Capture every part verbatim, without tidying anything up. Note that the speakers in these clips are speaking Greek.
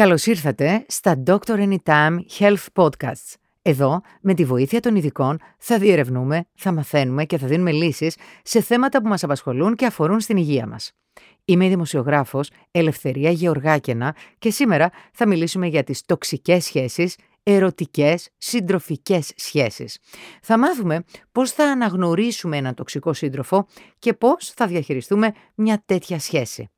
Καλώς ήρθατε στα ντόκτορ Anytime Health Podcasts. Εδώ, με τη βοήθεια των ειδικών, θα διερευνούμε, θα μαθαίνουμε και θα δίνουμε λύσεις σε θέματα που μας απασχολούν και αφορούν στην υγεία μας. Είμαι η δημοσιογράφος Ελευθερία Γεωργάκη και σήμερα θα μιλήσουμε για τις τοξικές σχέσεις, ερωτικές, συντροφικές σχέσεις. Θα μάθουμε πώς θα αναγνωρίσουμε έναν τοξικό σύντροφο και πώς θα διαχειριστούμε μια τέτοια σχέση.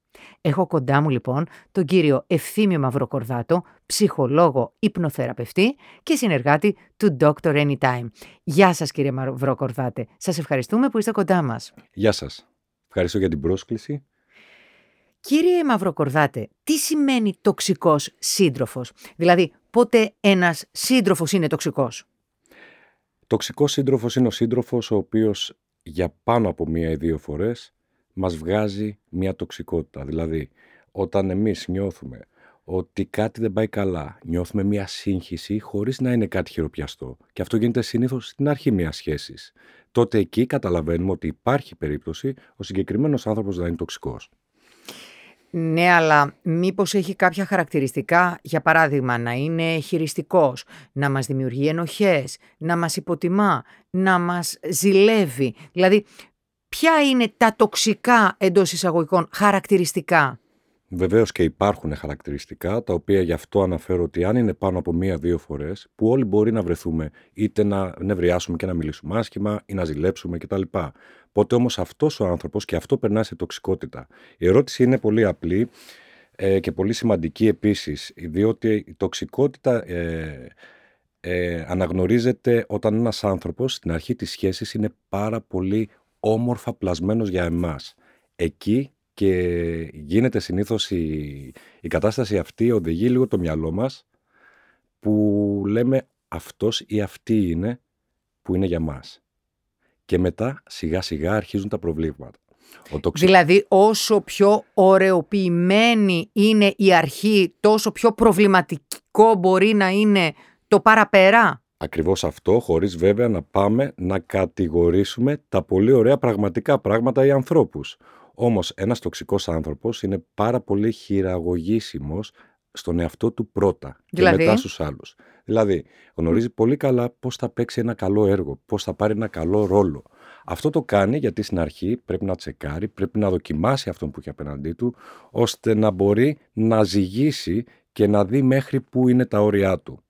Έχω κοντά μου λοιπόν τον κύριο Ευθύμιο Μαυροκορδάτο, ψυχολόγο, υπνοθεραπευτή και συνεργάτη του ντόκτορ Anytime. Γεια σας κύριε Μαυροκορδάτε, σας ευχαριστούμε που είστε κοντά μας. Γεια σας, ευχαριστώ για την πρόσκληση. Κύριε Μαυροκορδάτε, τι σημαίνει τοξικός σύντροφος? Δηλαδή πότε ένας σύντροφος είναι τοξικός? Τοξικός σύντροφος είναι ο σύντροφος ο οποίος για πάνω από μία ή δύο φορές μας βγάζει μια τοξικότητα. Δηλαδή, όταν εμείς νιώθουμε ότι κάτι δεν πάει καλά, νιώθουμε μια σύγχυση χωρίς να είναι κάτι χειροπιαστό. Και αυτό γίνεται συνήθως στην αρχή μιας σχέσης. Τότε εκεί καταλαβαίνουμε ότι υπάρχει περίπτωση ο συγκεκριμένος άνθρωπος να είναι τοξικός. Ναι, αλλά μήπως έχει κάποια χαρακτηριστικά, για παράδειγμα, να είναι χειριστικός, να μας δημιουργεί ενοχές, να μας υποτιμά, να μας ζηλεύει. Δηλαδή, ποια είναι τα τοξικά εντός εισαγωγικών χαρακτηριστικά? Βεβαίως και υπάρχουν χαρακτηριστικά, τα οποία γι' αυτό αναφέρω ότι αν είναι πάνω από μία-δύο φορές, που όλοι μπορεί να βρεθούμε είτε να νευριάσουμε και να μιλήσουμε άσχημα ή να ζηλέψουμε κτλ. Πότε όμως αυτός ο άνθρωπος και αυτό περνά σε τοξικότητα? Η ερώτηση είναι πολύ απλή ε, και πολύ σημαντική επίσης, διότι η τοξικότητα ε, ε, αναγνωρίζεται όταν ένας άνθρωπος στην αρχή της σχέσης είναι πάρα πολύ όμορφα πλασμένος για εμάς. Εκεί και γίνεται συνήθως η, η κατάσταση αυτή οδηγεί λίγο το μυαλό μας που λέμε αυτός ή αυτή είναι που είναι για μας. Και μετά σιγά σιγά αρχίζουν τα προβλήματα. Ο τοξι... Δηλαδή όσο πιο ωραιοποιημένη είναι η αρχή, τόσο πιο προβληματικό μπορεί να είναι το παραπέρα. Ακριβώς αυτό, χωρίς βέβαια να πάμε να κατηγορήσουμε τα πολύ ωραία πραγματικά πράγματα ή ανθρώπους. Όμως ένας τοξικός άνθρωπος είναι πάρα πολύ χειραγωγήσιμος στον εαυτό του πρώτα δηλαδή... και μετά στους άλλους. Δηλαδή γνωρίζει πολύ καλά πώς θα παίξει ένα καλό έργο, πώς θα πάρει ένα καλό ρόλο. Αυτό το κάνει γιατί στην αρχή πρέπει να τσεκάρει, πρέπει να δοκιμάσει αυτόν που έχει απέναντί του, ώστε να μπορεί να ζυγίσει και να δει μέχρι πού είναι τα όρια του.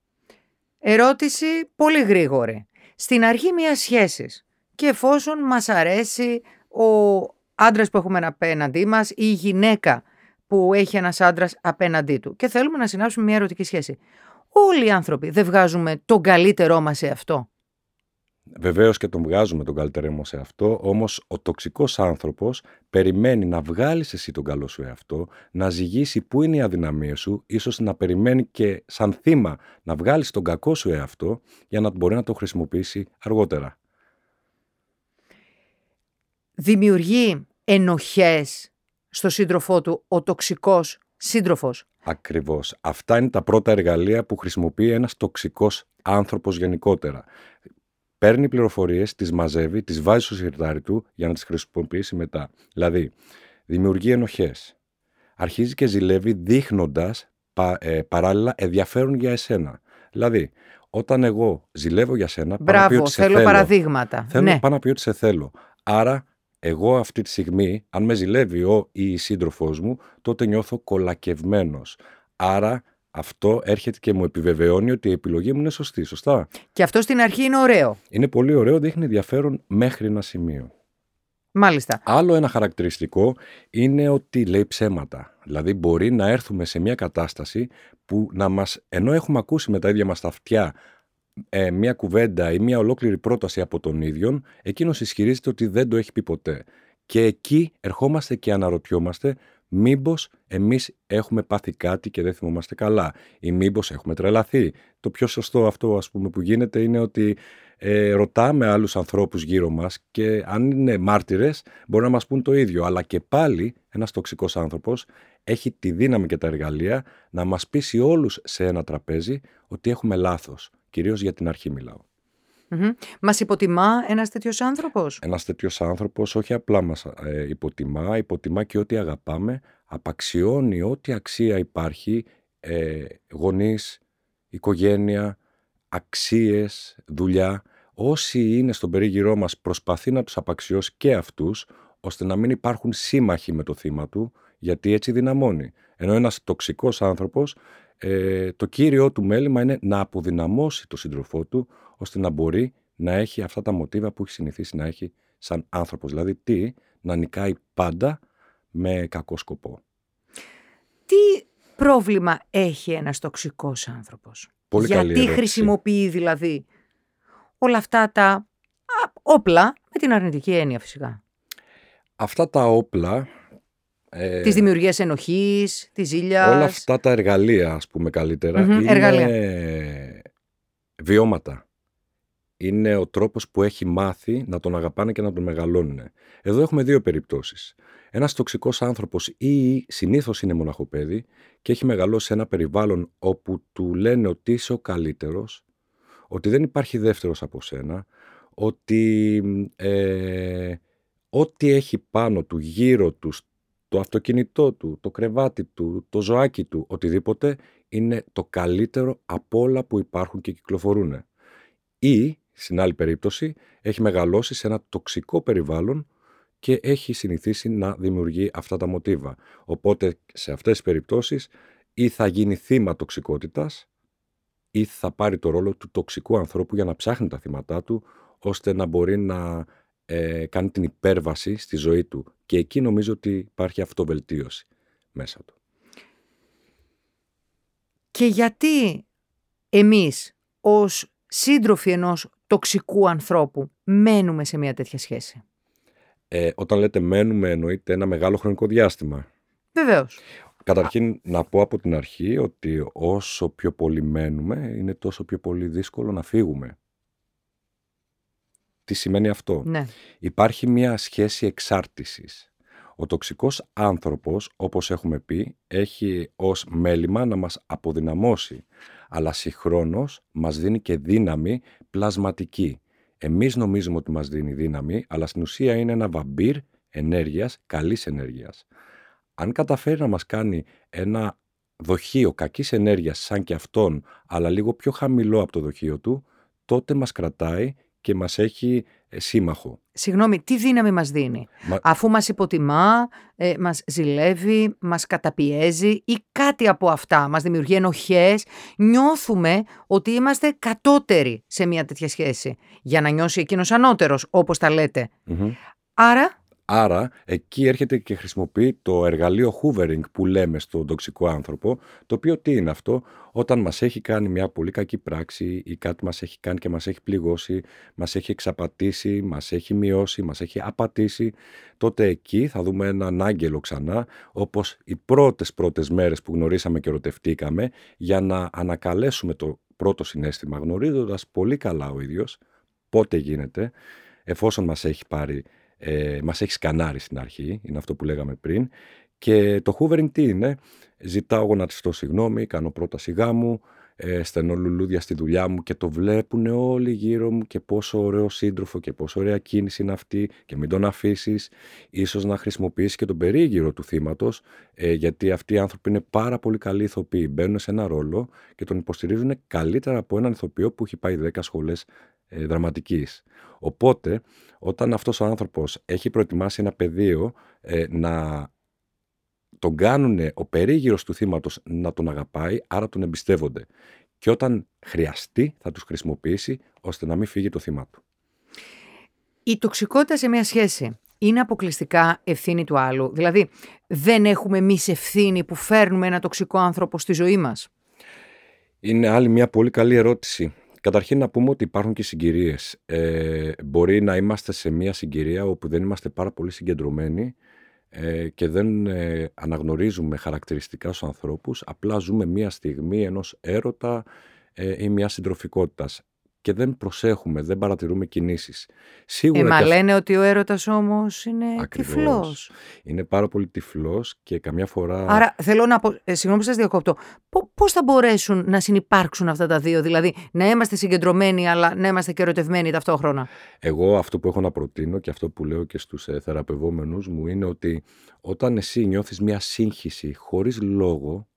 Ερώτηση πολύ γρήγορη. Στην αρχή μιας σχέσης και εφόσον μας αρέσει ο άντρας που έχουμε απέναντί μας ή η γυναίκα που έχει ένας άντρας απέναντί του και θέλουμε να συνάψουμε μια ερωτική σχέση, όλοι οι άνθρωποι δεν βγάζουμε τον καλύτερό μας σε αυτό? Βεβαίως και τον βγάζουμε τον καλύτερό μας σε αυτό, όμως ο τοξικός άνθρωπος περιμένει να βγάλεις εσύ τον καλό σου εαυτό, να ζυγίσει πού είναι η αδυναμία σου, ίσως να περιμένει και σαν θύμα να βγάλεις τον κακό σου εαυτό για να μπορεί να το χρησιμοποιήσει αργότερα. Δημιουργεί ενοχές στο σύντροφό του ο τοξικός σύντροφος? Ακριβώς. Αυτά είναι τα πρώτα εργαλεία που χρησιμοποιεί ένας τοξικός άνθρωπος γενικότερα. Παίρνει πληροφορίες, τις μαζεύει, τις βάζει στο σιρτάρι του για να τις χρησιμοποιήσει μετά. Δηλαδή, δημιουργεί ενοχές. Αρχίζει και ζηλεύει δείχνοντας πα, ε, παράλληλα ενδιαφέρον για εσένα. Δηλαδή, όταν εγώ ζηλεύω για σένα, μπράβο, πάνω να ότι σε θέλω. Θέλω παραδείγματα. Θέλω ναι. πάνω να πει ότι σε θέλω. Άρα, εγώ αυτή τη στιγμή, αν με ζηλεύει ο ή η σύντροφός μου, τότε νιώθω κολακευμένος. Άρα, αυτό έρχεται και μου επιβεβαιώνει ότι η επιλογή μου είναι σωστή, σωστά. Και αυτό στην αρχή είναι ωραίο. Είναι πολύ ωραίο, δείχνει ενδιαφέρον μέχρι ένα σημείο. Μάλιστα. Άλλο ένα χαρακτηριστικό είναι ότι λέει ψέματα. Δηλαδή μπορεί να έρθουμε σε μια κατάσταση που να μας, ενώ έχουμε ακούσει με τα ίδια μας τα αυτιά ε, μια κουβέντα ή μια ολόκληρη πρόταση από τον ίδιο, εκείνος ισχυρίζεται ότι δεν το έχει πει ποτέ. Και εκεί ερχόμαστε και αναρωτιόμαστε μήπως εμείς έχουμε πάθει κάτι και δεν θυμόμαστε καλά ή μήπως έχουμε τρελαθεί. Το πιο σωστό αυτό ας πούμε που γίνεται είναι ότι ε, ρωτάμε άλλους ανθρώπους γύρω μας και αν είναι μάρτυρες μπορεί να μας πούν το ίδιο. Αλλά και πάλι ένας τοξικός άνθρωπος έχει τη δύναμη και τα εργαλεία να μας πείσει όλους σε ένα τραπέζι ότι έχουμε λάθος. Κυρίως για την αρχή μιλάω. Mm-hmm. Μας υποτιμά ένας τέτοιος άνθρωπος? Ένας τέτοιος άνθρωπος όχι απλά μας ε, υποτιμά, υποτιμά και ό,τι αγαπάμε, απαξιώνει ό,τι αξία υπάρχει ε, γονείς, οικογένεια, αξίες, δουλειά. Όσοι είναι στον περίγυρό μας προσπαθεί να τους απαξιώσει και αυτούς, ώστε να μην υπάρχουν σύμμαχοι με το θύμα του, γιατί έτσι δυναμώνει. Ενώ ένας τοξικός άνθρωπος, ε, το κύριο του μέλημα είναι να αποδυναμώσει τον σύντροφό του, ώστε να μπορεί να έχει αυτά τα μοτίβα που έχει συνηθίσει να έχει σαν άνθρωπος. Δηλαδή τι, να νικάει πάντα με κακό σκοπό. Τι πρόβλημα έχει ένας τοξικός άνθρωπος? Πολύ καλή ερώτηση. Γιατί χρησιμοποιεί δηλαδή όλα αυτά τα όπλα, με την αρνητική έννοια φυσικά. Αυτά τα όπλα... Ε, της δημιουργίας ενοχής, της ζήλιας... Όλα αυτά τα εργαλεία, ας πούμε καλύτερα, mm-hmm, είναι εργαλεία. Βιώματα. Είναι ο τρόπος που έχει μάθει να τον αγαπάνε και να τον μεγαλώνουν. Εδώ έχουμε δύο περιπτώσεις. Ένας τοξικός άνθρωπος ή συνήθως είναι μοναχοπέδι και έχει μεγαλώσει σε ένα περιβάλλον όπου του λένε ότι είσαι ο καλύτερος, ότι δεν υπάρχει δεύτερος από σένα, ότι ε, ό,τι έχει πάνω του, γύρω του, το αυτοκίνητό του, το κρεβάτι του, το ζωάκι του, οτιδήποτε, είναι το καλύτερο από όλα που υπάρχουν και κυκλοφορούν. Ή, στην άλλη περίπτωση, έχει μεγαλώσει σε ένα τοξικό περιβάλλον και έχει συνηθίσει να δημιουργεί αυτά τα μοτίβα. Οπότε, σε αυτές τις περιπτώσεις, ή θα γίνει θύμα τοξικότητας, ή θα πάρει το ρόλο του τοξικού ανθρώπου για να ψάχνει τα θύματά του, ώστε να μπορεί να ε, κάνει την υπέρβαση στη ζωή του. Και εκεί νομίζω ότι υπάρχει αυτοβελτίωση μέσα του. Και γιατί εμείς ως σύντροφοι ενός τοξικού ανθρώπου μένουμε σε μια τέτοια σχέση? Ε, όταν λέτε μένουμε, εννοείται ένα μεγάλο χρονικό διάστημα. Βεβαίως. Καταρχήν Α. να πω από την αρχή ότι όσο πιο πολύ μένουμε, είναι τόσο πιο πολύ δύσκολο να φύγουμε. Τι σημαίνει αυτό? Ναι. Υπάρχει μια σχέση εξάρτησης. Ο τοξικός άνθρωπος, όπως έχουμε πει, έχει ως μέλημα να μας αποδυναμώσει, αλλά συγχρόνως μας δίνει και δύναμη πλασματική. Εμείς νομίζουμε ότι μας δίνει δύναμη, αλλά στην ουσία είναι ένα βαμπύρ ενέργειας, καλής ενέργειας. Αν καταφέρει να μας κάνει ένα δοχείο κακής ενέργειας σαν και αυτόν, αλλά λίγο πιο χαμηλό από το δοχείο του, τότε μας κρατάει και μας έχει σύμμαχο. Συγγνώμη, τι δύναμη μας δίνει? Μα... Αφού μας υποτιμά, ε, μας ζηλεύει, μας καταπιέζει ή κάτι από αυτά, μας δημιουργεί ενοχές, νιώθουμε ότι είμαστε κατώτεροι σε μια τέτοια σχέση, για να νιώσει εκείνος ανώτερος, όπως τα λέτε. Mm-hmm. Άρα... Άρα, εκεί έρχεται και χρησιμοποιεί το εργαλείο hoovering που λέμε στον τοξικό άνθρωπο, το οποίο τι είναι αυτό? Όταν μας έχει κάνει μια πολύ κακή πράξη ή κάτι μας έχει κάνει και μας έχει πληγώσει, μας έχει εξαπατήσει, μας έχει μειώσει, μας έχει απατήσει, τότε εκεί θα δούμε έναν άγγελο ξανά, όπως οι πρώτες πρώτες μέρες που γνωρίσαμε και ερωτευτήκαμε, για να ανακαλέσουμε το πρώτο συναίσθημα, γνωρίζοντας πολύ καλά ο ίδιος πότε γίνεται, εφόσον μας έχει πάρει. Ε, μας έχει σκανάρει στην αρχή, είναι αυτό που λέγαμε πριν. Και το hoovering τι είναι? Ζητάω γονατιστό συγγνώμη, κάνω πρόταση γάμου, ε, στενώ λουλούδια στη δουλειά μου και το βλέπουν όλοι γύρω μου και πόσο ωραίο σύντροφο και πόσο ωραία κίνηση είναι αυτή και μην τον αφήσεις. Ίσως να χρησιμοποιήσει και τον περίγυρο του θύματος, ε, γιατί αυτοί οι άνθρωποι είναι πάρα πολύ καλοί ηθοποιοί, μπαίνουν σε ένα ρόλο και τον υποστηρίζουν καλύτερα από έναν ηθοποιό που έχει πάει δέκα σχολές ε, δραματικής. Οπότε, όταν αυτός ο άνθρωπος έχει προετοιμάσει ένα πεδίο ε, να τον κάνουν ο περίγυρος του θύματος να τον αγαπάει, άρα τον εμπιστεύονται. Και όταν χρειαστεί θα τους χρησιμοποιήσει ώστε να μην φύγει το θύμα του. Η τοξικότητα σε μια σχέση είναι αποκλειστικά ευθύνη του άλλου? Δηλαδή, δεν έχουμε εμείς ευθύνη που φέρνουμε ένα τοξικό άνθρωπο στη ζωή μας? Είναι άλλη μια πολύ καλή ερώτηση. Καταρχήν να πούμε ότι υπάρχουν και συγκυρίες. Ε, μπορεί να είμαστε σε μια συγκυρία όπου δεν είμαστε πάρα πολύ συγκεντρωμένοι ε, και δεν ε, αναγνωρίζουμε χαρακτηριστικά στους ανθρώπους, απλά ζούμε μια στιγμή ενός έρωτα ε, ή μια συντροφικότητας και δεν προσέχουμε, δεν παρατηρούμε κινήσεις. Σίγουρα ε, μα και... λένε ότι ο έρωτας όμως είναι ακριβώς τυφλός. Είναι πάρα πολύ τυφλός και καμιά φορά... Άρα θέλω να πω, ε, συγγνώμη που σας διακόπτω, πώς θα μπορέσουν να συνυπάρξουν αυτά τα δύο? Δηλαδή να είμαστε συγκεντρωμένοι αλλά να είμαστε και ερωτευμένοι ταυτόχρονα. Εγώ αυτό που έχω να προτείνω και αυτό που λέω και στους ε, θεραπευόμενους μου είναι ότι όταν εσύ νιώθεις μια σύγχυση χωρίς λόγο,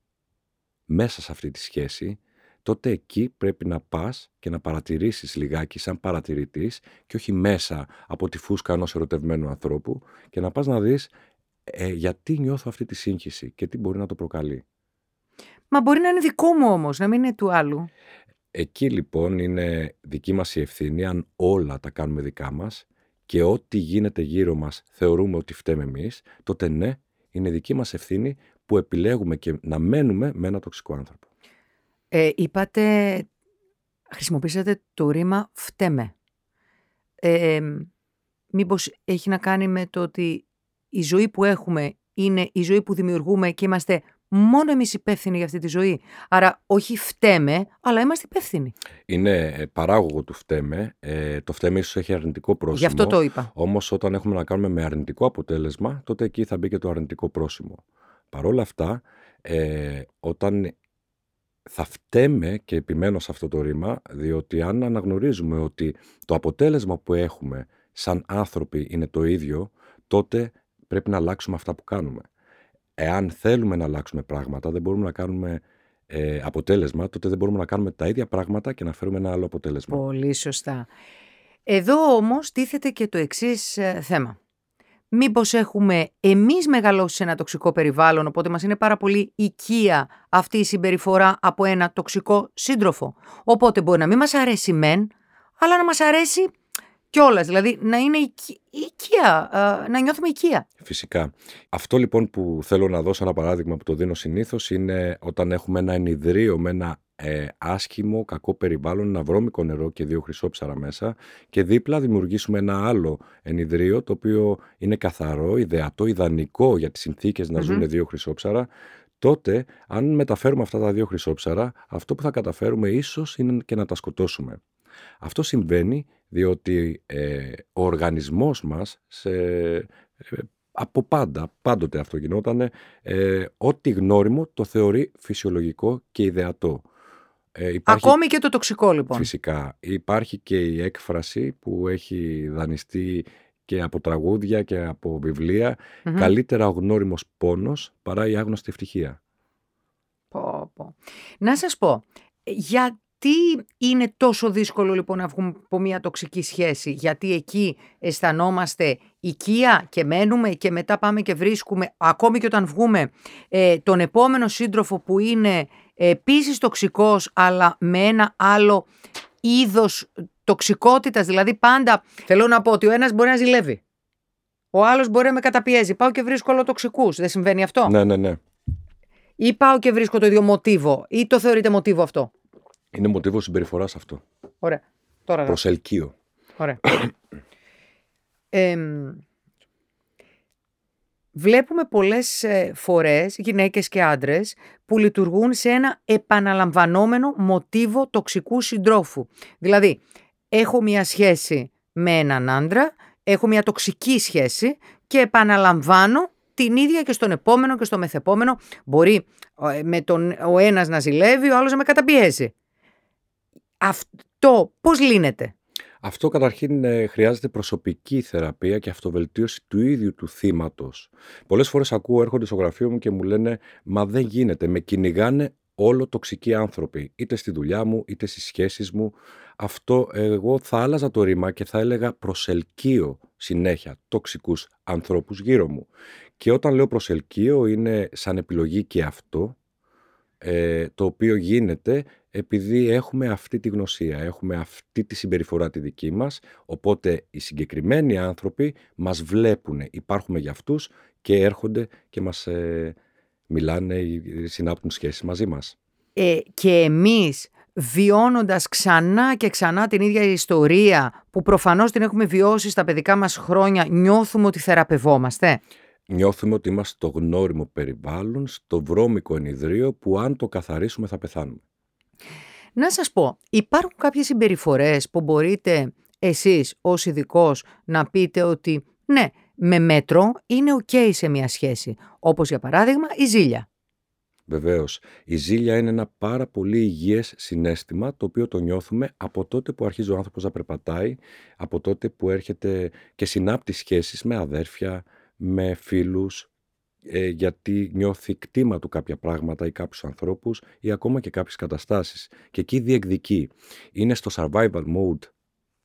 μέσα σε αυτή τη σχέση, τότε εκεί πρέπει να πας και να παρατηρήσεις λιγάκι σαν παρατηρητής και όχι μέσα από τη φούσκα ενός ερωτευμένου ανθρώπου, και να πας να δεις ε, γιατί νιώθω αυτή τη σύγχυση και τι μπορεί να το προκαλεί. Μα μπορεί να είναι δικό μου όμως, να μην είναι του άλλου. Εκεί λοιπόν είναι δική μας η ευθύνη, αν όλα τα κάνουμε δικά μας και ό,τι γίνεται γύρω μας θεωρούμε ότι φταίμε εμείς, τότε ναι, είναι δική μας ευθύνη που επιλέγουμε και να μένουμε με ένα τοξικό άνθρωπο. Ε, είπατε, χρησιμοποιήσατε το ρήμα φταίμε. Ε, μήπως έχει να κάνει με το ότι η ζωή που έχουμε είναι η ζωή που δημιουργούμε και είμαστε μόνο εμείς υπεύθυνοι για αυτή τη ζωή. Άρα όχι φταίμε, αλλά είμαστε υπεύθυνοι. Είναι παράγωγο του φταίμε. Ε, το φταίμε ίσως έχει αρνητικό πρόσημο. Γι' αυτό το είπα. Όμως όταν έχουμε να κάνουμε με αρνητικό αποτέλεσμα, τότε εκεί θα μπει και το αρνητικό πρόσημο. Παρ' όλα αυτά, ε, όταν θα φταίμε, και επιμένω σε αυτό το ρήμα, διότι αν αναγνωρίζουμε ότι το αποτέλεσμα που έχουμε σαν άνθρωποι είναι το ίδιο, τότε πρέπει να αλλάξουμε αυτά που κάνουμε. Εάν θέλουμε να αλλάξουμε πράγματα, δεν μπορούμε να κάνουμε ε, αποτέλεσμα, τότε δεν μπορούμε να κάνουμε τα ίδια πράγματα και να φέρουμε ένα άλλο αποτέλεσμα. Πολύ σωστά. Εδώ όμως τίθεται και το εξής ε, θέμα. Μήπως έχουμε εμείς μεγαλώσει σε ένα τοξικό περιβάλλον, οπότε μας είναι πάρα πολύ οικία αυτή η συμπεριφορά από ένα τοξικό σύντροφο. Οπότε μπορεί να μην μας αρέσει μεν, αλλά να μας αρέσει κιόλας, δηλαδή να είναι οικία, να νιώθουμε οικία. Φυσικά. Αυτό λοιπόν που θέλω να δώσω ένα παράδειγμα που το δίνω συνήθως είναι όταν έχουμε ένα ενιδρίο με ένα ε, άσχημο, κακό περιβάλλον, ένα βρώμικο νερό και δύο χρυσόψαρα μέσα, και δίπλα δημιουργήσουμε ένα άλλο ενιδρίο το οποίο είναι καθαρό, ιδεατό, ιδανικό για τις συνθήκες να ζουν mm-hmm. δύο χρυσόψαρα. Τότε, αν μεταφέρουμε αυτά τα δύο χρυσόψαρα, αυτό που θα καταφέρουμε ίσως είναι και να τα σκοτώσουμε. Αυτό συμβαίνει διότι ε, ο οργανισμός μας σε, ε, από πάντα, πάντοτε αυτό γινότανε, ε, ό,τι γνώριμο το θεωρεί φυσιολογικό και ιδεατό. Ε, υπάρχει... Ακόμη και το τοξικό λοιπόν. Φυσικά. Υπάρχει και η έκφραση που έχει δανειστεί και από τραγούδια και από βιβλία. Mm-hmm. Καλύτερα ο γνώριμος πόνος παρά η άγνωστη ευτυχία. Πω, πω. Να σας πω, για τι είναι τόσο δύσκολο λοιπόν να βγούμε από μια τοξική σχέση, γιατί εκεί αισθανόμαστε οικία και μένουμε και μετά πάμε και βρίσκουμε, ακόμη και όταν βγούμε, ε, τον επόμενο σύντροφο που είναι επίσης τοξικός, αλλά με ένα άλλο είδος τοξικότητας. Δηλαδή πάντα θέλω να πω ότι ο ένας μπορεί να ζηλεύει, ο άλλος μπορεί να με καταπιέζει, πάω και βρίσκω όλο τοξικούς. Δεν συμβαίνει αυτό? Ναι, ναι, ναι. Ή πάω και βρίσκω το ίδιο μοτίβο, ή το θεωρείτε μοτίβο αυτό? Είναι μοτίβο συμπεριφοράς αυτό. Ωραία. Τώρα. Προσελκύω. Ωραία. ε, βλέπουμε πολλές φορές γυναίκες και άντρες που λειτουργούν σε ένα επαναλαμβανόμενο μοτίβο τοξικού συντρόφου. Δηλαδή, έχω μια σχέση με έναν άντρα, έχω μια τοξική σχέση και επαναλαμβάνω την ίδια και στον επόμενο και στο μεθεπόμενο. Μπορεί με τον, ο ένας να ζηλεύει, ο άλλος να με καταπιέζει. Αυτό πώς λύνεται? Αυτό καταρχήν χρειάζεται προσωπική θεραπεία και αυτοβελτίωση του ίδιου του θύματος. Πολλές φορές ακούω, έρχονται στο γραφείο μου και μου λένε «Μα δεν γίνεται, με κυνηγάνε όλο τοξικοί άνθρωποι, είτε στη δουλειά μου, είτε στις σχέσεις μου». Αυτό εγώ θα άλλαζα το ρήμα και θα έλεγα «προσελκύω συνέχεια τοξικούς ανθρώπους γύρω μου». Και όταν λέω «προσελκύω» είναι σαν επιλογή και αυτό, ε, το οποίο γίνεται επειδή έχουμε αυτή τη γνωσία, έχουμε αυτή τη συμπεριφορά τη δική μας, οπότε οι συγκεκριμένοι άνθρωποι μας βλέπουν, υπάρχουμε για αυτούς και έρχονται και μας ε, μιλάνε, συνάπτουν σχέσεις μαζί μας. Ε, και εμείς βιώνοντας ξανά και ξανά την ίδια ιστορία που προφανώς την έχουμε βιώσει στα παιδικά μας χρόνια, νιώθουμε ότι θεραπευόμαστε. Νιώθουμε ότι είμαστε στο γνώριμο περιβάλλον, στο βρώμικο ενιδρίο που αν το καθαρίσουμε θα πεθάνουμε. Να σας πω, υπάρχουν κάποιες συμπεριφορές που μπορείτε εσείς ως ειδικός να πείτε ότι ναι, με μέτρο είναι ok σε μια σχέση, όπως για παράδειγμα η ζήλια? Βεβαίως, η ζήλια είναι ένα πάρα πολύ υγιές συναίσθημα το οποίο το νιώθουμε από τότε που αρχίζει ο άνθρωπος να περπατάει, από τότε που έρχεται και συνάπτει σχέσεις με αδέρφια, με φίλους, ε, γιατί νιώθει κτήμα του κάποια πράγματα ή κάποιους ανθρώπους ή ακόμα και κάποιες καταστάσεις. Και εκεί διεκδικεί. Είναι στο survival mode,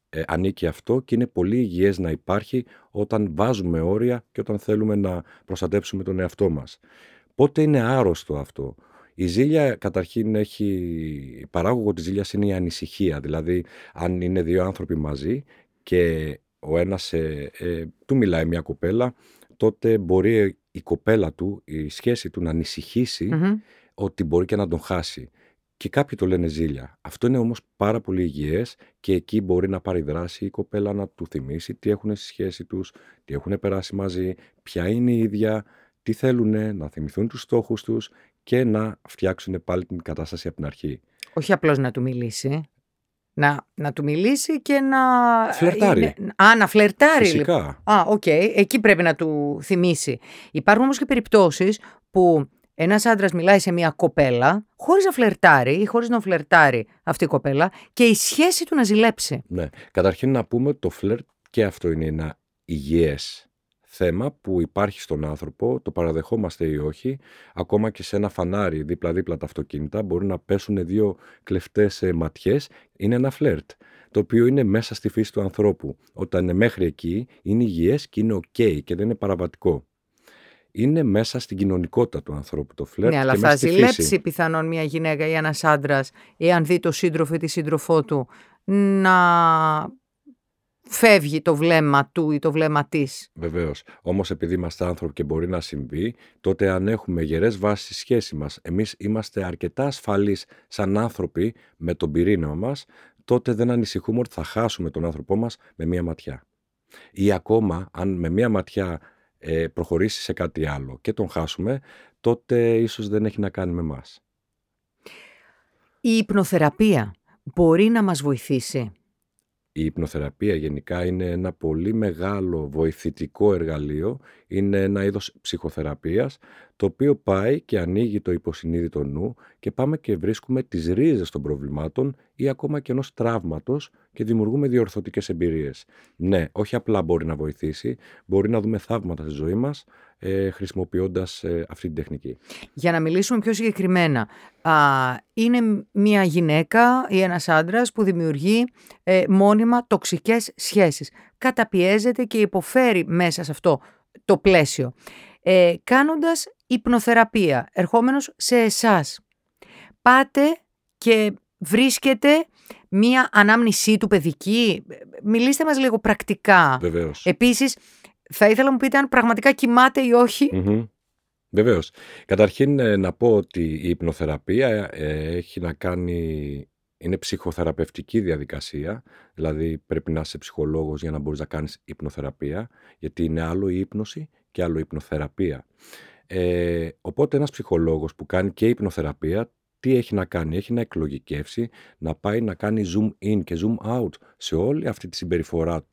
ε, ανήκει αυτό και είναι πολύ υγιές να υπάρχει όταν βάζουμε όρια και όταν θέλουμε να προστατέψουμε τον εαυτό μας. Πότε είναι άρρωστο αυτό? Η ζήλια καταρχήν έχει, παράγωγο της ζήλιας είναι η ανησυχία. Δηλαδή αν είναι δύο άνθρωποι μαζί και ο ένας ε, ε, του μιλάει μια κοπέλα, τότε μπορεί η κοπέλα του, η σχέση του να ανησυχήσει mm-hmm. ότι μπορεί και να τον χάσει. Και κάποιοι το λένε ζήλια. Αυτό είναι όμως πάρα πολύ υγιές και εκεί μπορεί να πάρει δράση η κοπέλα, να του θυμίσει τι έχουν στη σχέση τους, τι έχουν περάσει μαζί, ποια είναι η ίδια, τι θέλουν, να θυμηθούν τους στόχους τους και να φτιάξουν πάλι την κατάσταση από την αρχή. Όχι απλώς να του μιλήσει. Να, να του μιλήσει και να... Φλερτάρει. Είναι... Α, να φλερτάρει. Φυσικά. Λοιπόν. Α, οκ. Okay. Εκεί πρέπει να του θυμίσει. Υπάρχουν όμως και περιπτώσεις που ένας άντρας μιλάει σε μια κοπέλα χωρίς να φλερτάρει ή χωρίς να φλερτάρει αυτή η κοπέλα και η σχέση του να ζηλέψει. Ναι. Καταρχήν να πούμε ότι το φλερτ και αυτό είναι ένα υγιές θέμα που υπάρχει στον άνθρωπο, το παραδεχόμαστε ή όχι, ακόμα και σε ένα φανάρι δίπλα-δίπλα τα αυτοκίνητα μπορεί να πέσουν δύο κλεφτές ματιές, είναι ένα φλερτ, το οποίο είναι μέσα στη φύση του ανθρώπου. Όταν είναι μέχρι εκεί, είναι υγιές και είναι ok και δεν είναι παραβατικό. Είναι μέσα στην κοινωνικότητα του ανθρώπου το φλερτ. Ναι, και αλλά μέσα θα στη ζηλέψει φύση. Πιθανόν μια γυναίκα ή ένας άντρας, εάν δει το σύντροφο ή τη σύντροφό του, να... φεύγει το βλέμμα του ή το βλέμμα της. Βεβαίως. Όμως επειδή είμαστε άνθρωποι και μπορεί να συμβεί, τότε αν έχουμε γερές βάσεις στη σχέση μας, εμείς είμαστε αρκετά ασφαλείς σαν άνθρωποι με τον πυρήνα μας, τότε δεν ανησυχούμε ότι θα χάσουμε τον άνθρωπό μας με μία ματιά. Ή ακόμα, αν με μία ματιά ε, προχωρήσει σε κάτι άλλο και τον χάσουμε, τότε ίσως δεν έχει να κάνει με εμάς. Η υπνοθεραπεία μπορεί να μας βοηθήσει? Η υπνοθεραπεία γενικά είναι ένα πολύ μεγάλο βοηθητικό εργαλείο, είναι ένα είδος ψυχοθεραπείας, το οποίο πάει και ανοίγει το υποσυνείδητο νου και πάμε και βρίσκουμε τις ρίζες των προβλημάτων ή ακόμα και ενός τραύματος και δημιουργούμε διορθωτικές εμπειρίες. Ναι, όχι απλά μπορεί να βοηθήσει, μπορεί να δούμε θαύματα στη ζωή μας ε, χρησιμοποιώντας ε, αυτή την τεχνική. Για να μιλήσουμε πιο συγκεκριμένα, α, είναι μια γυναίκα ή ένας άντρας που δημιουργεί ε, μόνιμα τοξικές σχέσεις. Καταπιέζεται και υποφέρει μέσα σε αυτό το πλαίσιο. Ε, κάνοντας υπνοθεραπεία, ερχόμενος σε εσάς, πάτε και βρίσκετε μία ανάμνησή του παιδική. Μιλήστε μας λίγο πρακτικά. Βεβαίως. Επίσης, θα ήθελα να μου πείτε αν πραγματικά κοιμάται ή όχι. Mm-hmm. Βεβαίως. Καταρχήν ε, να πω ότι η υπνοθεραπεία ε, έχει να κάνει... Είναι ψυχοθεραπευτική διαδικασία, δηλαδή πρέπει να είσαι ψυχολόγος για να μπορείς να κάνεις υπνοθεραπεία, γιατί είναι άλλο η ύπνωση και άλλο η υπνοθεραπεία. Ε, οπότε ένας ψυχολόγος που κάνει και υπνοθεραπεία, τι έχει να κάνει? Έχει να εκλογικεύσει, να πάει να κάνει zoom in και zoom out σε όλη αυτή τη συμπεριφορά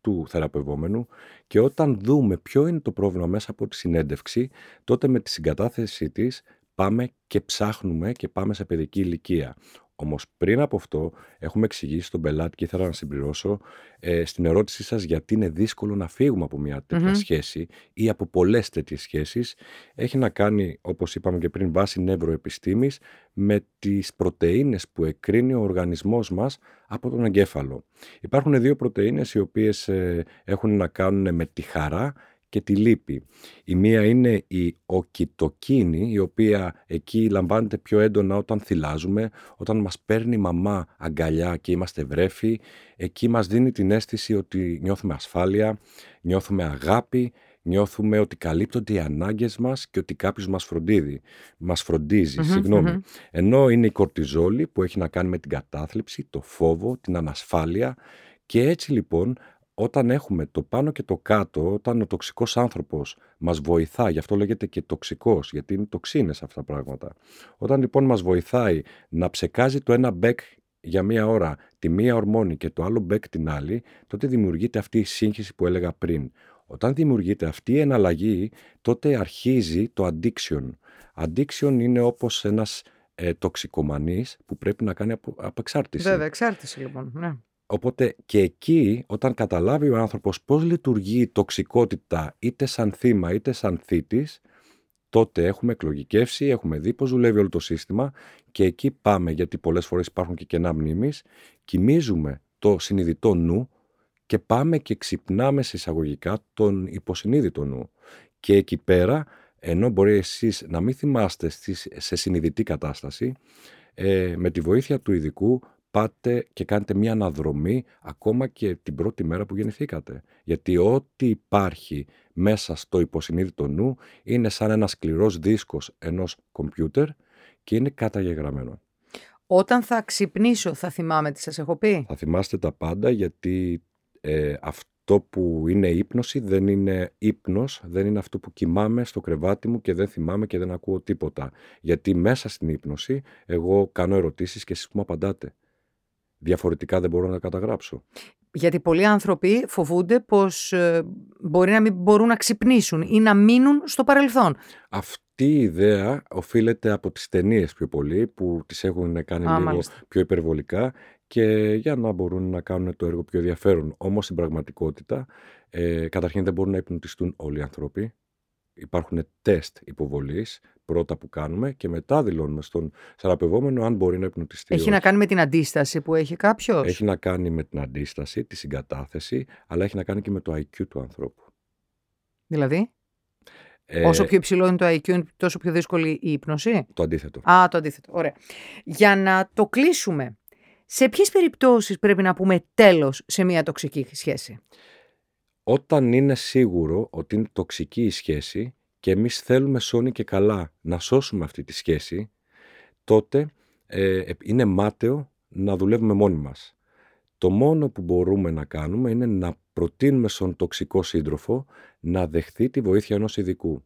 του θεραπευόμενου και όταν δούμε ποιο είναι το πρόβλημα μέσα από τη συνέντευξη, τότε με τη συγκατάθεσή της πάμε και ψάχνουμε και πάμε σε παιδική ηλικία. Όμως πριν από αυτό έχουμε εξηγήσει στον πελάτη και ήθελα να συμπληρώσω ε, στην ερώτησή σας γιατί είναι δύσκολο να φύγουμε από μια τέτοια mm-hmm. σχέση ή από πολλές τέτοιες σχέσεις. Έχει να κάνει, όπως είπαμε και πριν, βάση νευροεπιστήμης με τις πρωτεΐνες που εκρίνει ο οργανισμός μας από τον εγκέφαλο. Υπάρχουν δύο πρωτεΐνες οι οποίες ε, έχουν να κάνουν με τη χαρά και τη λύπη. Η μία είναι η οκυτοκίνη, η οποία εκεί λαμβάνεται πιο έντονα όταν θυλάζουμε, όταν μας παίρνει η μαμά αγκαλιά και είμαστε βρέφοι. Εκεί μας δίνει την αίσθηση ότι νιώθουμε ασφάλεια, νιώθουμε αγάπη, νιώθουμε ότι καλύπτονται οι ανάγκες μας και ότι κάποιος μας φροντίζει. Μας φροντίζει, mm-hmm, συγγνώμη. Mm-hmm. Ενώ είναι η κορτιζόλη που έχει να κάνει με την κατάθλιψη, το φόβο, την ανασφάλεια και έτσι λοιπόν... Όταν έχουμε το πάνω και το κάτω, όταν ο τοξικός άνθρωπος μας βοηθά, γι' αυτό λέγεται και τοξικός, γιατί είναι τοξίνες αυτά τα πράγματα. Όταν λοιπόν μας βοηθάει να ψεκάζει το ένα μπέκ για μία ώρα τη μία ορμόνη και το άλλο μπέκ την άλλη, τότε δημιουργείται αυτή η σύγχυση που έλεγα πριν. Όταν δημιουργείται αυτή η εναλλαγή, τότε αρχίζει το addiction. Addiction είναι όπως ένας ε, τοξικομανής που πρέπει να κάνει απο, απεξάρτηση. Βέβαια, εξάρτηση λοιπόν, ναι. Οπότε και εκεί, όταν καταλάβει ο άνθρωπος πώς λειτουργεί η τοξικότητα είτε σαν θύμα είτε σαν θήτης, τότε έχουμε εκλογικεύσει, έχουμε δει πώς δουλεύει όλο το σύστημα και εκεί πάμε, γιατί πολλές φορές υπάρχουν και κενά μνήμης, κοιμίζουμε το συνειδητό νου και πάμε και ξυπνάμε σε εισαγωγικά τον υποσυνείδητο νου. Και εκεί πέρα, ενώ μπορεί εσείς να μην θυμάστε σε συνειδητή κατάσταση, ε, με τη βοήθεια του ειδικού πάτε και κάνετε μια αναδρομή ακόμα και την πρώτη μέρα που γεννηθήκατε. Γιατί ό,τι υπάρχει μέσα στο υποσυνείδητο νου είναι σαν ένας σκληρός δίσκος ενός κομπιούτερ και είναι καταγεγραμμένο. Όταν θα ξυπνήσω θα θυμάμαι τι σας έχω πει. Θα θυμάστε τα πάντα, γιατί ε, αυτό που είναι ύπνωση δεν είναι ύπνος, δεν είναι αυτό που κοιμάμαι στο κρεβάτι μου και δεν θυμάμαι και δεν ακούω τίποτα. Γιατί μέσα στην ύπνωση εγώ κάνω ερωτήσεις και εσείς μου απαντάτε. Διαφορετικά δεν μπορώ να καταγράψω. Γιατί πολλοί άνθρωποι φοβούνται πως ε, μπορεί να μην μπορούν να ξυπνήσουν ή να μείνουν στο παρελθόν. Αυτή η ιδέα οφείλεται από τις ταινίες πιο πολύ, που τις έχουν κάνει Α, λίγο μάλιστα. πιο υπερβολικά και για να μπορούν να κάνουν το έργο πιο ενδιαφέρον. Όμως στην πραγματικότητα, ε, καταρχήν δεν μπορούν να υπνοτιστούν όλοι οι άνθρωποι. Υπάρχουν τεστ υποβολής πρώτα που κάνουμε και μετά δηλώνουμε στον θεραπευόμενο αν μπορεί να υπνοτιστεί. Έχει να κάνει με την αντίσταση που έχει κάποιος. Έχει να κάνει με την αντίσταση, τη συγκατάθεση, αλλά έχει να κάνει και με το άι κιου του ανθρώπου. Δηλαδή, ε, όσο πιο υψηλό είναι το άι κιου, τόσο πιο δύσκολη η ύπνωση. Το αντίθετο. Α, το αντίθετο. Ωραία. Για να το κλείσουμε, σε ποιες περιπτώσεις πρέπει να πούμε τέλος σε μια τοξική σχέση? Όταν είναι σίγουρο ότι είναι τοξική η σχέση και εμείς θέλουμε σώνει και καλά να σώσουμε αυτή τη σχέση, τότε ε, είναι μάταιο να δουλεύουμε μόνοι μας. Το μόνο που μπορούμε να κάνουμε είναι να προτείνουμε στον τοξικό σύντροφο να δεχθεί τη βοήθεια ενός ειδικού.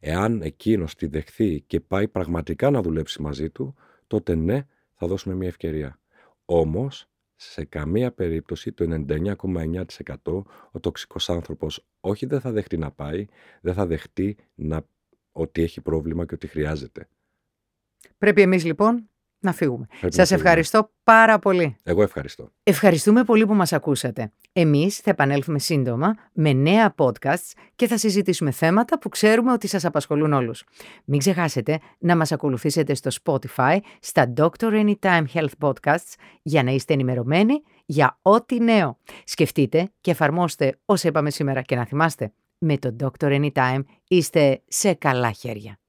Εάν εκείνος τη δεχθεί και πάει πραγματικά να δουλέψει μαζί του, τότε ναι, θα δώσουμε μια ευκαιρία. Όμως, σε καμία περίπτωση, το ενενήντα εννιά κόμμα εννιά τοις εκατό ο τοξικός άνθρωπος όχι δεν θα δεχτεί να πάει, δεν θα δεχτεί να... ότι έχει πρόβλημα και ότι χρειάζεται. Πρέπει εμείς λοιπόν να φύγουμε. Πρέπει Σας να φύγουμε. Ευχαριστώ πάρα πολύ. Εγώ ευχαριστώ. Ευχαριστούμε πολύ που μας ακούσατε. Εμείς θα επανέλθουμε σύντομα με νέα podcasts και θα συζητήσουμε θέματα που ξέρουμε ότι σας απασχολούν όλους. Μην ξεχάσετε να μας ακολουθήσετε στο Spotify, στα ντόκτορ Anytime Health Podcasts, για να είστε ενημερωμένοι για ό,τι νέο. Σκεφτείτε και εφαρμόστε όσα είπαμε σήμερα και να θυμάστε, με το ντόκτορ Anytime είστε σε καλά χέρια.